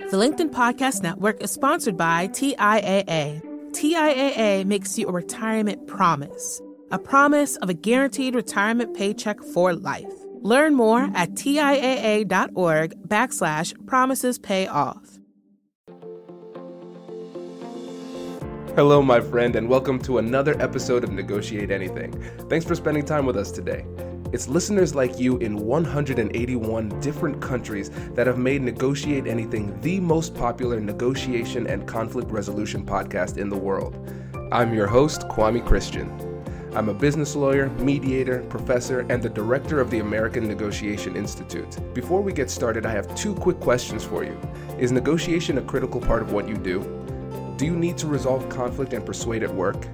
The LinkedIn Podcast Network is sponsored by TIAA. TIAA makes you a retirement promise, a promise of a guaranteed retirement paycheck for life. Learn more at TIAA.org/promisespayoff. Hello, my friend, and welcome to another episode of Negotiate Anything. Thanks for spending time with us today. It's listeners like you in 181 different countries that have made Negotiate Anything the most popular negotiation and conflict resolution podcast in the world. I'm your host, Kwame Christian. I'm a business lawyer, mediator, professor, and the director of the American Negotiation Institute. Before we get started, I have two quick questions for you. Is negotiation a critical part of what you do? Do you need to resolve conflict and persuade at work?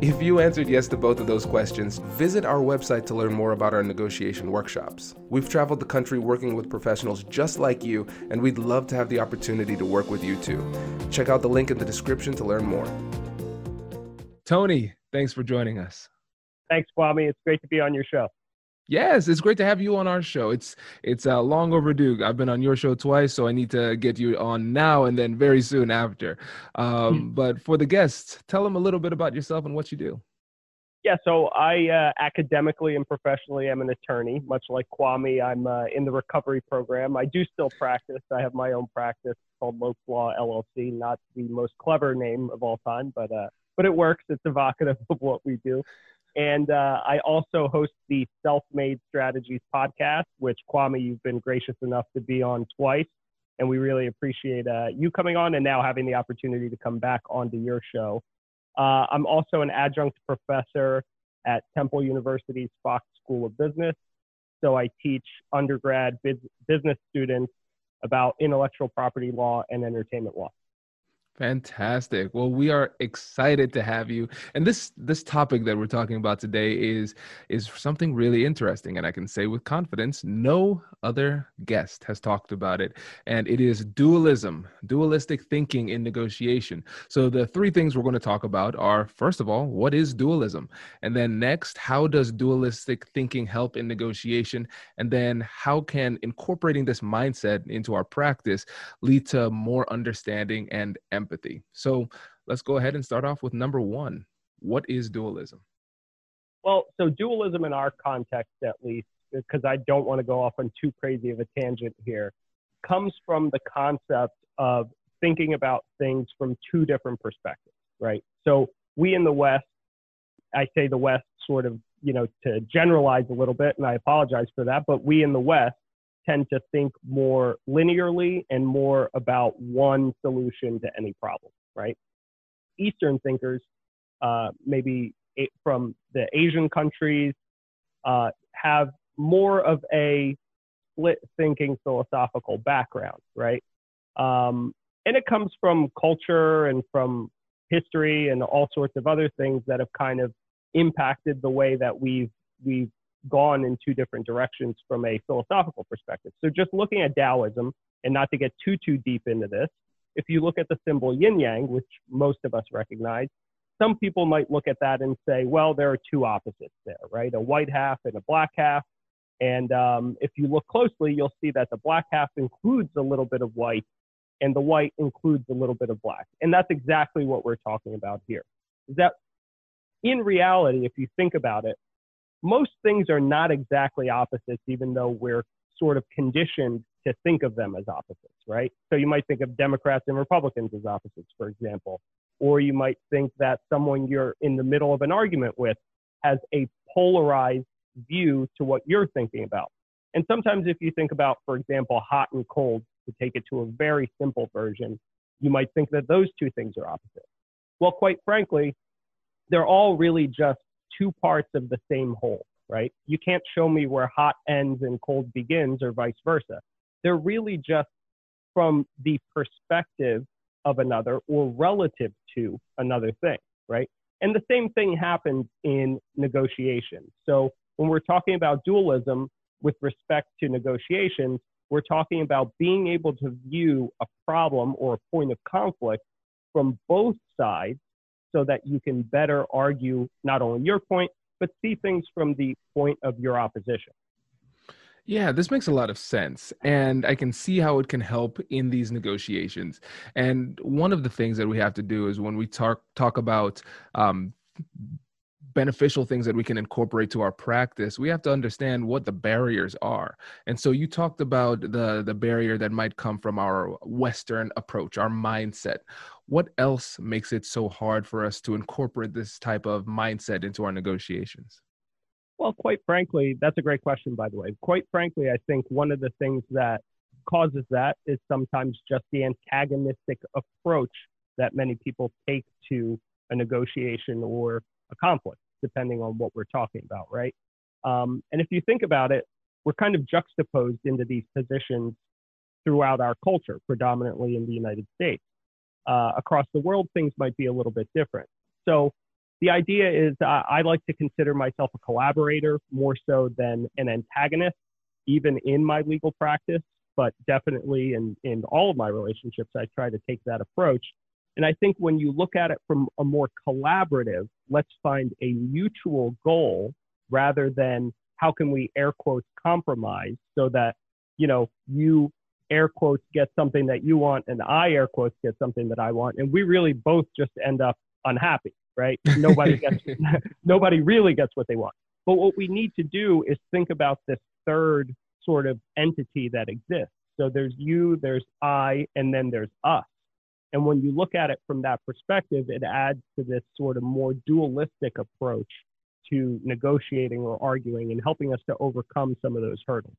If you answered yes to both of those questions, visit our website to learn more about our negotiation workshops. We've traveled the country working with professionals just like you, and we'd love to have the opportunity to work with you too. Check out the link in the description to learn more. Tony, thanks for joining us. Thanks, Kwame. It's great to be on your show. Yes, it's great to have you on our show. It's long overdue. I've been on your show twice, so I need to get you on now and then very soon after. But for the guests, tell them a little bit about yourself and what you do. Yeah, so I academically and professionally am an attorney. Much like Kwame, I'm in the recovery program. I do still practice. I have my own practice called Lopes Law LLC, not the most clever name of all time, but it works. It's evocative of what we do. And I also host the Self Made Strategies podcast, which, Kwame, you've been gracious enough to be on twice. And we really appreciate you coming on and now having the opportunity to come back onto your show. I'm also an adjunct professor at Temple University's Fox School of Business. So I teach undergrad business students about intellectual property law and entertainment law. Fantastic. Well, we are excited to have you. And this topic that we're talking about today is something really interesting. And I can say with confidence, no other guest has talked about it. And it is dualism, dualistic thinking in negotiation. So the three things we're going to talk about are, first of all, what is dualism? And then next, how does dualistic thinking help in negotiation? And then how can incorporating this mindset into our practice lead to more understanding and empathy. So let's go ahead and start off with number one. What is dualism? Well, so dualism in our context, at least, because I don't want to go off on too crazy of a tangent here, comes from the concept of thinking about things from two different perspectives, right? So we in the West, I say the West sort of, to generalize a little bit, and I apologize for that, but we in the West tend to think more linearly and more about one solution to any problem, right? Eastern thinkers, maybe from the Asian countries, have more of a split thinking philosophical background, right? And it comes from culture and from history and all sorts of other things that have kind of impacted the way that we've gone in two different directions from a philosophical perspective. So just looking at Taoism, and not to get too deep into this, if you look at the symbol yin-yang, which most of us recognize, some people might look at that and say, well, there are two opposites there, right? A white half and a black half. And if you look closely, you'll see that the black half includes a little bit of white, and the white includes a little bit of black. And that's exactly what we're talking about here. Is that in reality, if you think about it, most things are not exactly opposites, even though we're sort of conditioned to think of them as opposites, right? So you might think of Democrats and Republicans as opposites, for example. Or you might think that someone you're in the middle of an argument with has a polarized view to what you're thinking about. And sometimes if you think about, for example, hot and cold, to take it to a very simple version, you might think that those two things are opposite. Well, quite frankly, they're all really just two parts of the same whole, right? You can't show me where hot ends and cold begins or vice versa. They're really just from the perspective of another or relative to another thing, right? And the same thing happens in negotiation. So when we're talking about dualism with respect to negotiations, we're talking about being able to view a problem or a point of conflict from both sides, so that you can better argue not only your point, but see things from the point of your opposition. Yeah, this makes a lot of sense, and I can see how it can help in these negotiations. And one of the things that we have to do is when we talk about beneficial things that we can incorporate to our practice, we have to understand what the barriers are. And so you talked about the barrier that might come from our Western approach, our mindset. What else makes it so hard for us to incorporate this type of mindset into our negotiations? Well, quite frankly, that's a great question, by the way. Quite frankly, I think one of the things that causes that is sometimes just the antagonistic approach that many people take to a negotiation or a conflict, depending on what we're talking about, right? And if you think about it, we're kind of juxtaposed into these positions throughout our culture, predominantly in the United States. Across the world, things might be a little bit different. So the idea is I like to consider myself a collaborator more so than an antagonist, even in my legal practice, but definitely in all of my relationships, I try to take that approach. And I think when you look at it from a more collaborative, let's find a mutual goal rather than how can we air quotes compromise so that, you know, you air quotes get something that you want and I air quotes get something that I want. And we really both just end up unhappy, right? Nobody really gets what they want. But what we need to do is think about this third sort of entity that exists. So there's you, there's I, and then there's us. And when you look at it from that perspective, it adds to this sort of more dualistic approach to negotiating or arguing and helping us to overcome some of those hurdles.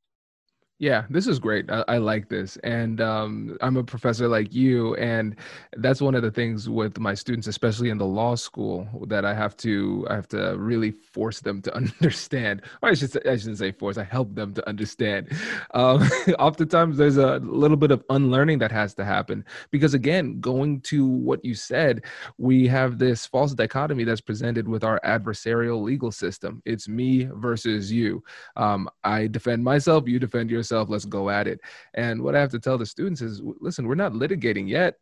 Yeah, this is great. I like this. And I'm a professor like you. And that's one of the things with my students, especially in the law school, that I have to really force them to understand. Or I shouldn't say force, I help them to understand. Oftentimes there's a little bit of unlearning that has to happen. Because again, going to what you said, we have this false dichotomy that's presented with our adversarial legal system. It's me versus you. I defend myself, you defend yourself. Let's go at it. And what I have to tell the students is, listen, we're not litigating yet.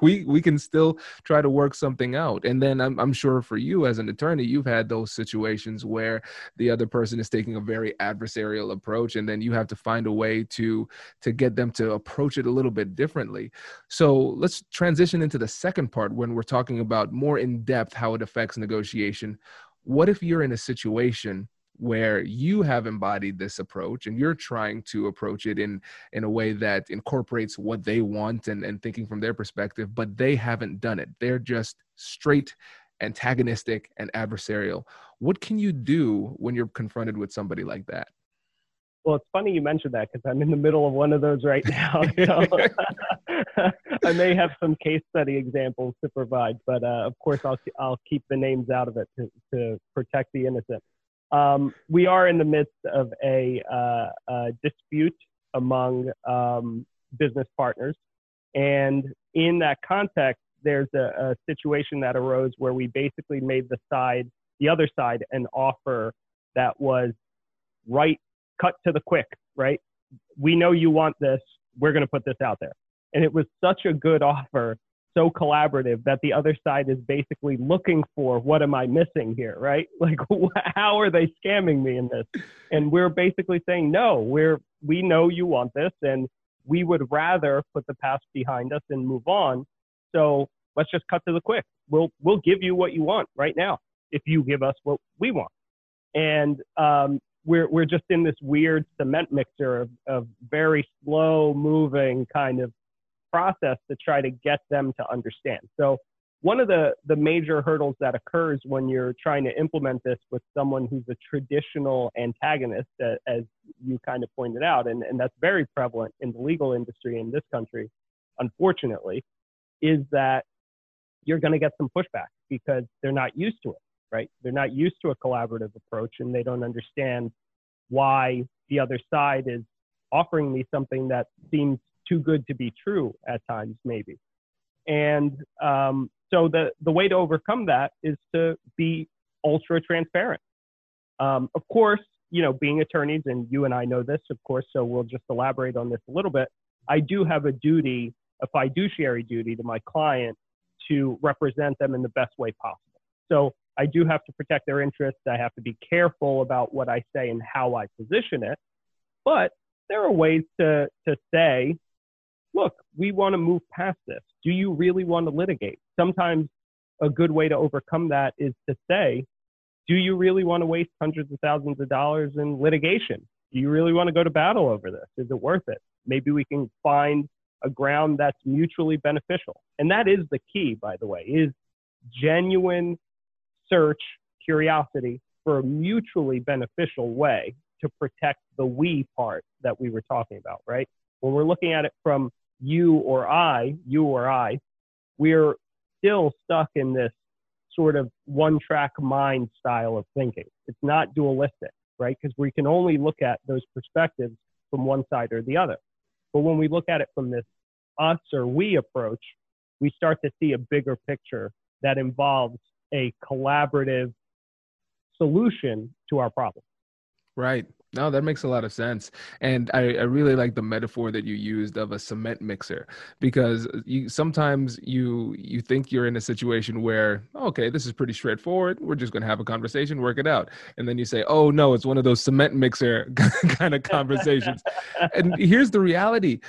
We can still try to work something out. And then I'm sure for you as an attorney, you've had those situations where the other person is taking a very adversarial approach, and then you have to find a way to get them to approach it a little bit differently. So let's transition into the second part when we're talking about more in depth how it affects negotiation. What if you're in a situation where you have embodied this approach and you're trying to approach it in a way that incorporates what they want and thinking from their perspective, but they haven't done it. They're just straight antagonistic and adversarial. What can you do when you're confronted with somebody like that? Well, it's funny you mentioned that because I'm in the middle of one of those right now. So I may have some case study examples to provide, but of course I'll keep the names out of it to protect the innocent. We are in the midst of a dispute among business partners. And in that context, there's a situation that arose where we basically made the other side an offer that was right, cut to the quick, right? We know you want this. We're going to put this out there. And it was such a good offer, so collaborative, that the other side is basically looking for, what am I missing here, right? Like, how are they scamming me in this? And we're basically saying, no, we know you want this, and we would rather put the past behind us and move on. So let's just cut to the quick. We'll give you what you want right now if you give us what we want. And we're just in this weird cement mixer of very slow moving kind of process to try to get them to understand. So one of the major hurdles that occurs when you're trying to implement this with someone who's a traditional antagonist, as you kind of pointed out, and that's very prevalent in the legal industry in this country, unfortunately, is that you're going to get some pushback because they're not used to it, right? They're not used to a collaborative approach, and they don't understand why the other side is offering me something that seems too good to be true at times, maybe. And so the way to overcome that is to be ultra transparent. Of course, you know, being attorneys, and you and I know this, of course, so we'll just elaborate on this a little bit. I do have a duty, a fiduciary duty to my client to represent them in the best way possible. So I do have to protect their interests. I have to be careful about what I say and how I position it. But there are ways to say, look, we want to move past this. Do you really want to litigate? Sometimes a good way to overcome that is to say, do you really want to waste hundreds of thousands of dollars in litigation? Do you really want to go to battle over this? Is it worth it? Maybe we can find a ground that's mutually beneficial. And that is the key, by the way, is genuine search, curiosity for a mutually beneficial way to protect the we part that we were talking about, right? When we're looking at it from you or I, we're still stuck in this sort of one-track mind style of thinking. It's not dualistic, right? Because we can only look at those perspectives from one side or the other. But when we look at it from this us or we approach, we start to see a bigger picture that involves a collaborative solution to our problem. Right. No, that makes a lot of sense. And I really like the metaphor that you used of a cement mixer, because sometimes you think you're in a situation where, okay, this is pretty straightforward. We're just going to have a conversation, work it out. And then you say, oh no, it's one of those cement mixer kind of conversations. And here's the reality.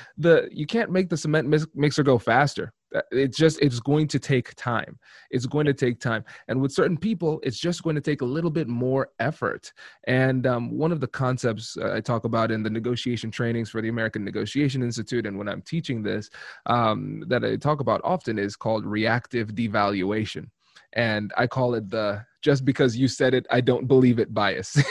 You can't make the cement mixer go faster. It's going to take time. It's going to take time. And with certain people, it's just going to take a little bit more effort. And one of the concepts I talk about in the negotiation trainings for the American Negotiation Institute, and when I'm teaching this, that I talk about often is called reactive devaluation. And I call it the just because you said it, I don't believe it bias,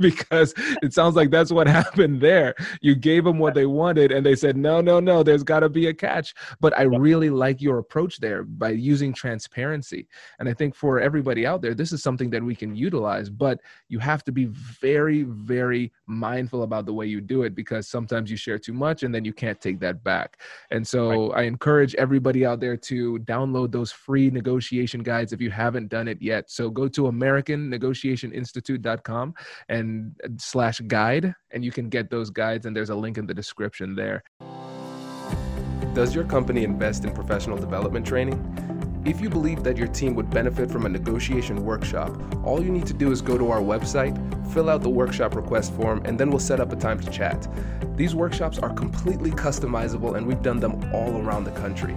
because it sounds like that's what happened there. You gave them what they wanted and they said, no, there's got to be a catch. But I really like your approach there by using transparency. And I think for everybody out there, this is something that we can utilize, but you have to be very, very mindful about the way you do it, because sometimes you share too much and then you can't take that back. And so right. I encourage everybody out there to download those free negotiation guides if you haven't done it yet. So go to AmericanNegotiationInstitute.com /guide, and you can get those guides, and there's a link in the description there. Does your company invest in professional development training? If you believe that your team would benefit from a negotiation workshop, all you need to do is go to our website, fill out the workshop request form, and then we'll set up a time to chat. These workshops are completely customizable, and we've done them all around the country.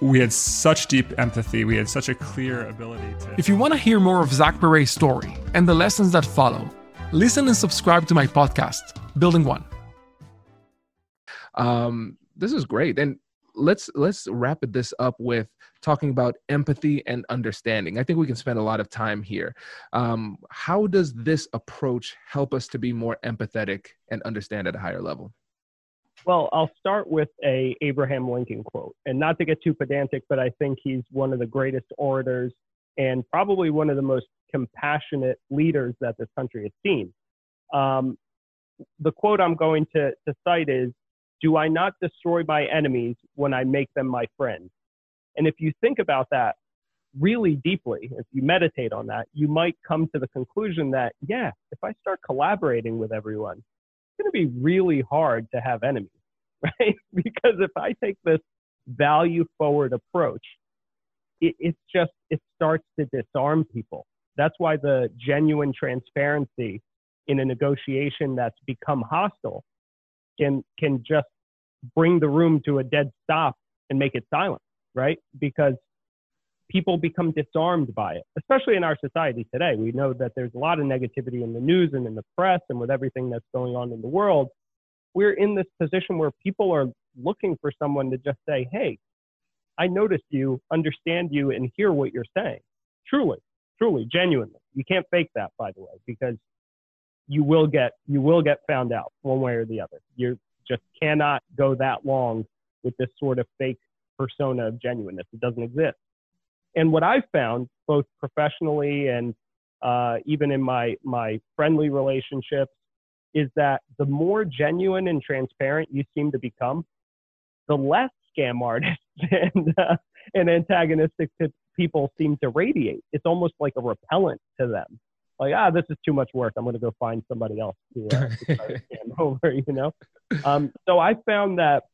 we had such deep empathy. We had such a clear ability to... If you want to hear more of Zach Perret's story and the lessons that follow, listen and subscribe to my podcast, Building One. This is great. And let's wrap this up with talking about empathy and understanding. I think we can spend a lot of time here. How does this approach help us to be more empathetic and understand at a higher level? Well, I'll start with an Abraham Lincoln quote, and not to get too pedantic, but I think he's one of the greatest orators and probably one of the most compassionate leaders that this country has seen. The quote I'm going to cite is, "Do I not destroy my enemies when I make them my friends?" And if you think about that really deeply, if you meditate on that, you might come to the conclusion that, yeah, if I start collaborating with everyone, it's going to be really hard to have enemies, right? Because if I take this value-forward approach, it starts to disarm people. That's why the genuine transparency in a negotiation that's become hostile can just bring the room to a dead stop and make it silent, right? Because people become disarmed by it, especially in our society today. We know that there's a lot of negativity in the news and in the press and with everything that's going on in the world. We're in this position where people are looking for someone to just say, hey, I notice you, understand you, and hear what you're saying. Truly, genuinely. You can't fake that, by the way, because you will get found out one way or the other. You just cannot go that long with this sort of fake persona of genuineness. It doesn't exist. And what I've found, both professionally and even in my friendly relationships, is that the more genuine and transparent you seem to become, the less scam artists and antagonistic people seem to radiate. It's almost like a repellent to them. Like, this is too much work. I'm going to go find somebody else to scam over, you know? So I found that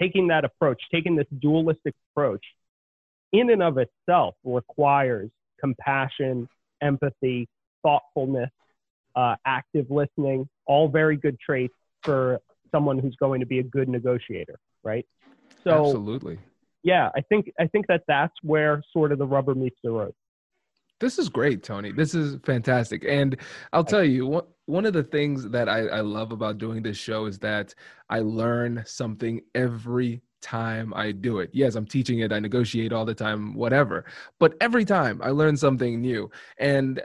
taking that approach, taking this dualistic approach, in and of itself requires compassion, empathy, thoughtfulness, active listening, all very good traits for someone who's going to be a good negotiator, right? So, absolutely. Yeah, I think that's where sort of the rubber meets the road. This is great, Tony. This is fantastic. And I'll tell you, one of the things that I love about doing this show is that I learn something every time I do it. Yes, I'm teaching it. I negotiate all the time, whatever. But every time I learn something new. And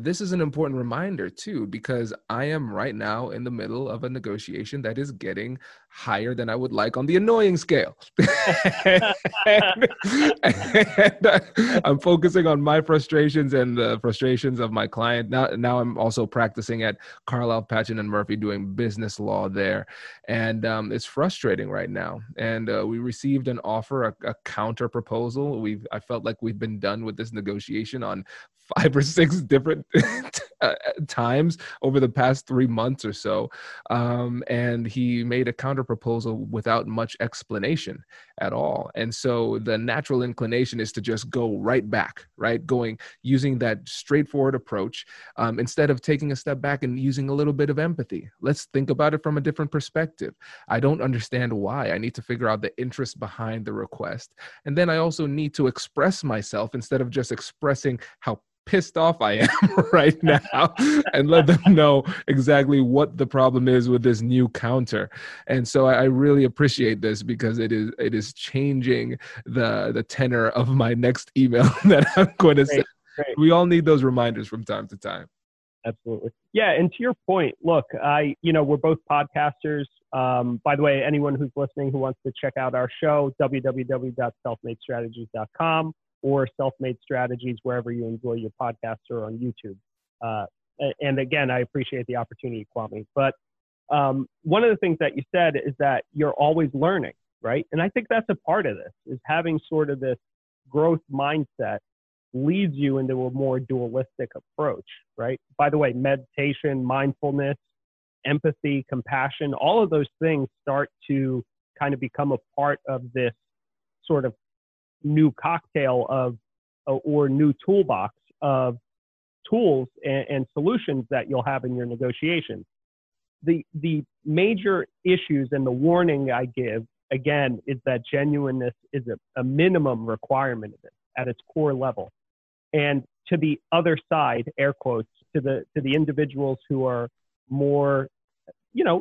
this is an important reminder too, because I am right now in the middle of a negotiation that is getting higher than I would like on the annoying scale. and I'm focusing on my frustrations and the frustrations of my client. Now I'm also practicing at Carlisle, Patchen, and Murphy doing business law there. And it's frustrating right now. And we received an offer, a counter proposal. I felt like we've been done with this negotiation on 5 or 6 different times over the past 3 months or so. And he made a counter proposal without much explanation at all. And so the natural inclination is to just go right back, right? Using that straightforward approach instead of taking a step back and using a little bit of empathy. Let's think about it from a different perspective. I don't understand why. I need to figure out the interest behind the request. And then I also need to express myself instead of just expressing how pissed off I am right now and let them know exactly what the problem is with this new counter. And so I really appreciate this because it is changing the tenor of my next email that I'm going to send. Great. We all need those reminders from time to time. Absolutely. Yeah. And to your point, look, we're both podcasters. By the way, anyone who's listening who wants to check out our show, www.selfmadestrategies.com. or Self Made Strategies, wherever you enjoy your podcast or on YouTube. And again, I appreciate the opportunity, Kwame. But one of the things that you said is that you're always learning, right? And I think that's a part of this, is having sort of this growth mindset leads you into a more dualistic approach, right? By the way, meditation, mindfulness, empathy, compassion, all of those things start to kind of become a part of this sort of new cocktail of, or new toolbox of tools and solutions that you'll have in your negotiations. The major issues and the warning I give, again, is that genuineness is a minimum requirement of it at its core level. And to the other side, air quotes, to the individuals who are more,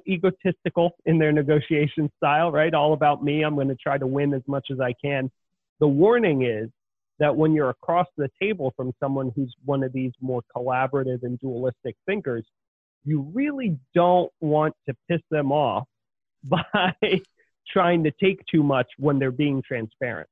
egotistical in their negotiation style, right? All about me, I'm going to try to win as much as I can. The warning is that when you're across the table from someone who's one of these more collaborative and dualistic thinkers, you really don't want to piss them off by trying to take too much when they're being transparent.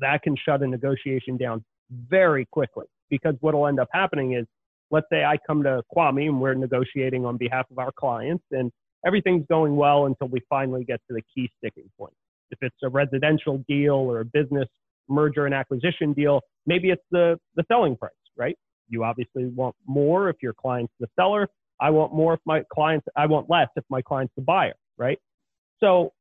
That can shut a negotiation down very quickly. Because what will end up happening is, let's say I come to Kwame and we're negotiating on behalf of our clients, and everything's going well until we finally get to the key sticking point. If it's a residential deal or a business merger and acquisition deal, maybe it's the selling price, right? You obviously want more if your client's the seller. I want more if my client's, I want less if my client's the buyer, right? So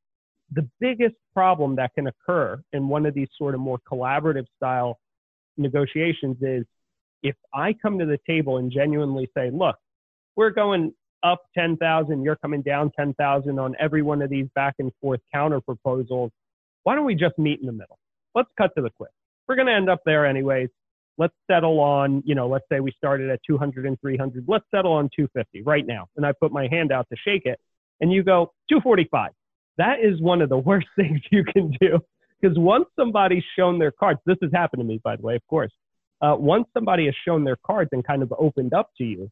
the biggest problem that can occur in one of these sort of more collaborative style negotiations is if I come to the table and genuinely say, look, we're going up 10,000, you're coming down 10,000 on every one of these back and forth counter proposals. Why don't we just meet in the middle? Let's cut to the quick. We're going to end up there anyways. Let's settle on, you know, let's say we started at 200 and 300. Let's settle on 250 right now. And I put my hand out to shake it and you go 245. That is one of the worst things you can do, because once somebody's shown their cards, this has happened to me, by the way, of course. Once somebody has shown their cards and kind of opened up to you,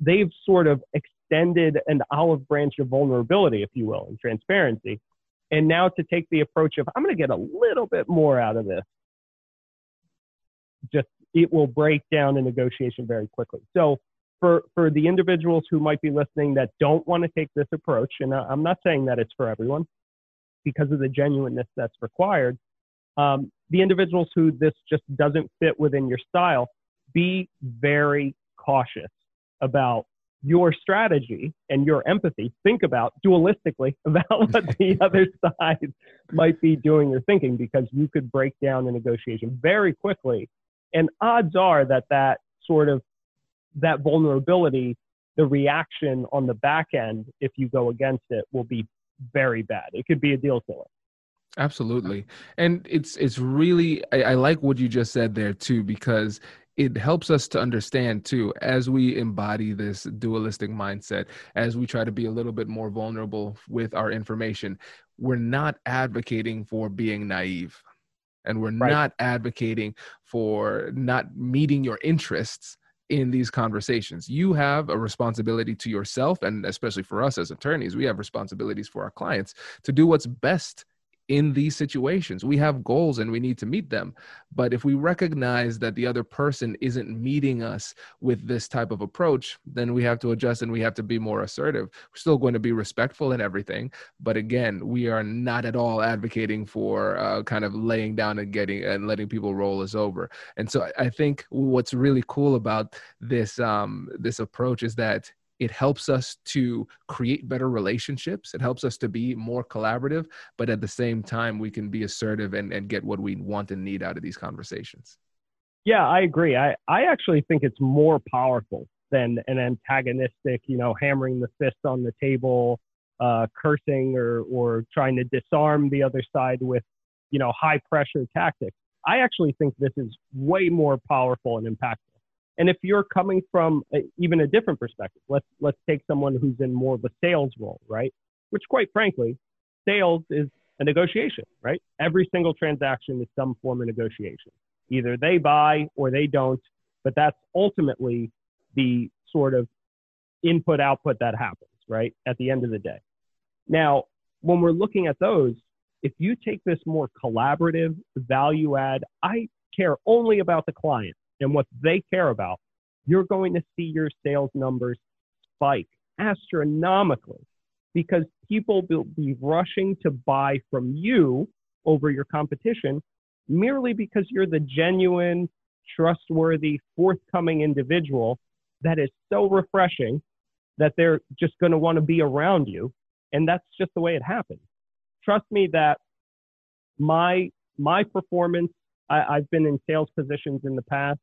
they've sort of extended an olive branch of vulnerability, if you will, and transparency. And now to take the approach of, I'm going to get a little bit more out of this, just it will break down a negotiation very quickly. So for the individuals who might be listening that don't want to take this approach, and I'm not saying that it's for everyone because of the genuineness that's required, the individuals who this just doesn't fit within your style, be very cautious about your strategy and your empathy. Think about dualistically about what the other side might be doing or thinking, because you could break down the negotiation very quickly. And odds are that sort of that vulnerability, the reaction on the back end, if you go against it, will be very bad. It could be a deal killer. Absolutely. And it's really, I like what you just said there too, because it helps us to understand too, as we embody this dualistic mindset, as we try to be a little bit more vulnerable with our information, we're not advocating for being naive, and we're right. not advocating for not meeting your interests in these conversations. You have a responsibility to yourself, and especially for us as attorneys, we have responsibilities for our clients to do what's best in these situations. We have goals and we need to meet them. But if we recognize that the other person isn't meeting us with this type of approach, then we have to adjust and we have to be more assertive. We're still going to be respectful in everything. But again, we are not at all advocating for kind of laying down and letting people roll us over. And so I think what's really cool about this, this approach is that it helps us to create better relationships. It helps us to be more collaborative, but at the same time, we can be assertive and get what we want and need out of these conversations. Yeah, I agree. I actually think it's more powerful than an antagonistic, you know, hammering the fist on the table, cursing or trying to disarm the other side with, you know, high pressure tactics. I actually think this is way more powerful and impactful. And if you're coming from even a different perspective, let's take someone who's in more of a sales role, right? Which quite frankly, sales is a negotiation, right? Every single transaction is some form of negotiation. Either they buy or they don't, but that's ultimately the sort of input-output that happens, right? At the end of the day. Now, when we're looking at those, if you take this more collaborative value add, I care only about the client and what they care about, you're going to see your sales numbers spike astronomically because people will be rushing to buy from you over your competition merely because you're the genuine, trustworthy, forthcoming individual that is so refreshing that they're just going to want to be around you. And that's just the way it happens. Trust me that my performance, I've been in sales positions in the past.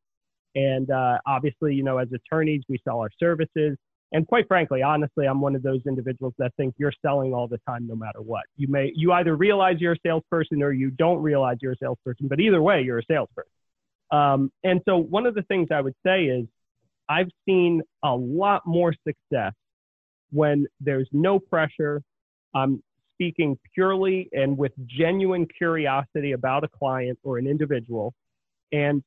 And obviously, you know, as attorneys, we sell our services. And quite frankly, honestly, I'm one of those individuals that think you're selling all the time, no matter what. You either realize you're a salesperson or you don't realize you're a salesperson, but either way, you're a salesperson. And so one of the things I would say is I've seen a lot more success when there's no pressure. I'm speaking purely and with genuine curiosity about a client or an individual, and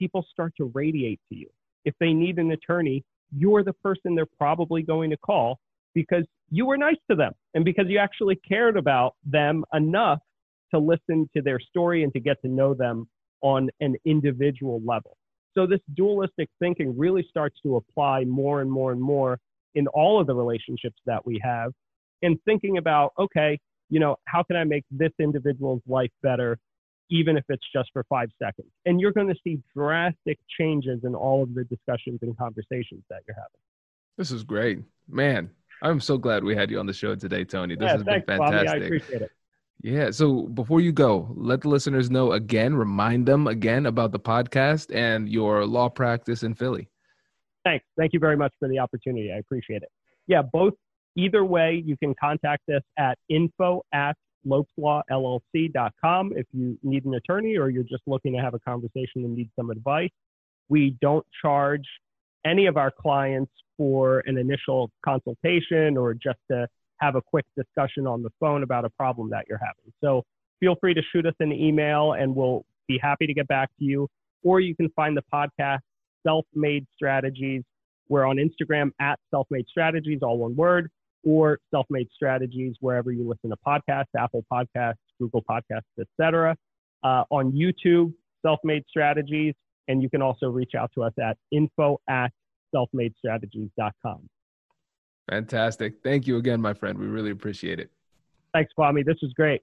people start to radiate to you. If they need an attorney, you're the person they're probably going to call because you were nice to them and because you actually cared about them enough to listen to their story and to get to know them on an individual level. So this dualistic thinking really starts to apply more and more and more in all of the relationships that we have, and thinking about, okay, you know, how can I make this individual's life better, even if it's just for 5 seconds? And you're going to see drastic changes in all of the discussions and conversations that you're having. This is great. Man, I'm so glad we had you on the show today, Tony. This has been fantastic. Bobby, I appreciate it. Yeah. So before you go, let the listeners know again, remind them again about the podcast and your law practice in Philly. Thanks. Thank you very much for the opportunity. I appreciate it. Yeah, both. Either way, you can contact us at info@lopeslawllc.com if you need an attorney or you're just looking to have a conversation and need some advice. We don't charge any of our clients for an initial consultation or just to have a quick discussion on the phone about a problem that you're having. So feel free to shoot us an email and we'll be happy to get back to you. Or you can find the podcast, Self Made Strategies. We're on Instagram at Self Made Strategies, all one word, or Self Made Strategies wherever you listen to podcasts, Apple Podcasts, Google Podcasts, etc. On YouTube, Self Made Strategies, and you can also reach out to us at info@selfmadestrategies.com. Fantastic. Thank you again, my friend. We really appreciate it. Thanks, Kwame. This was great.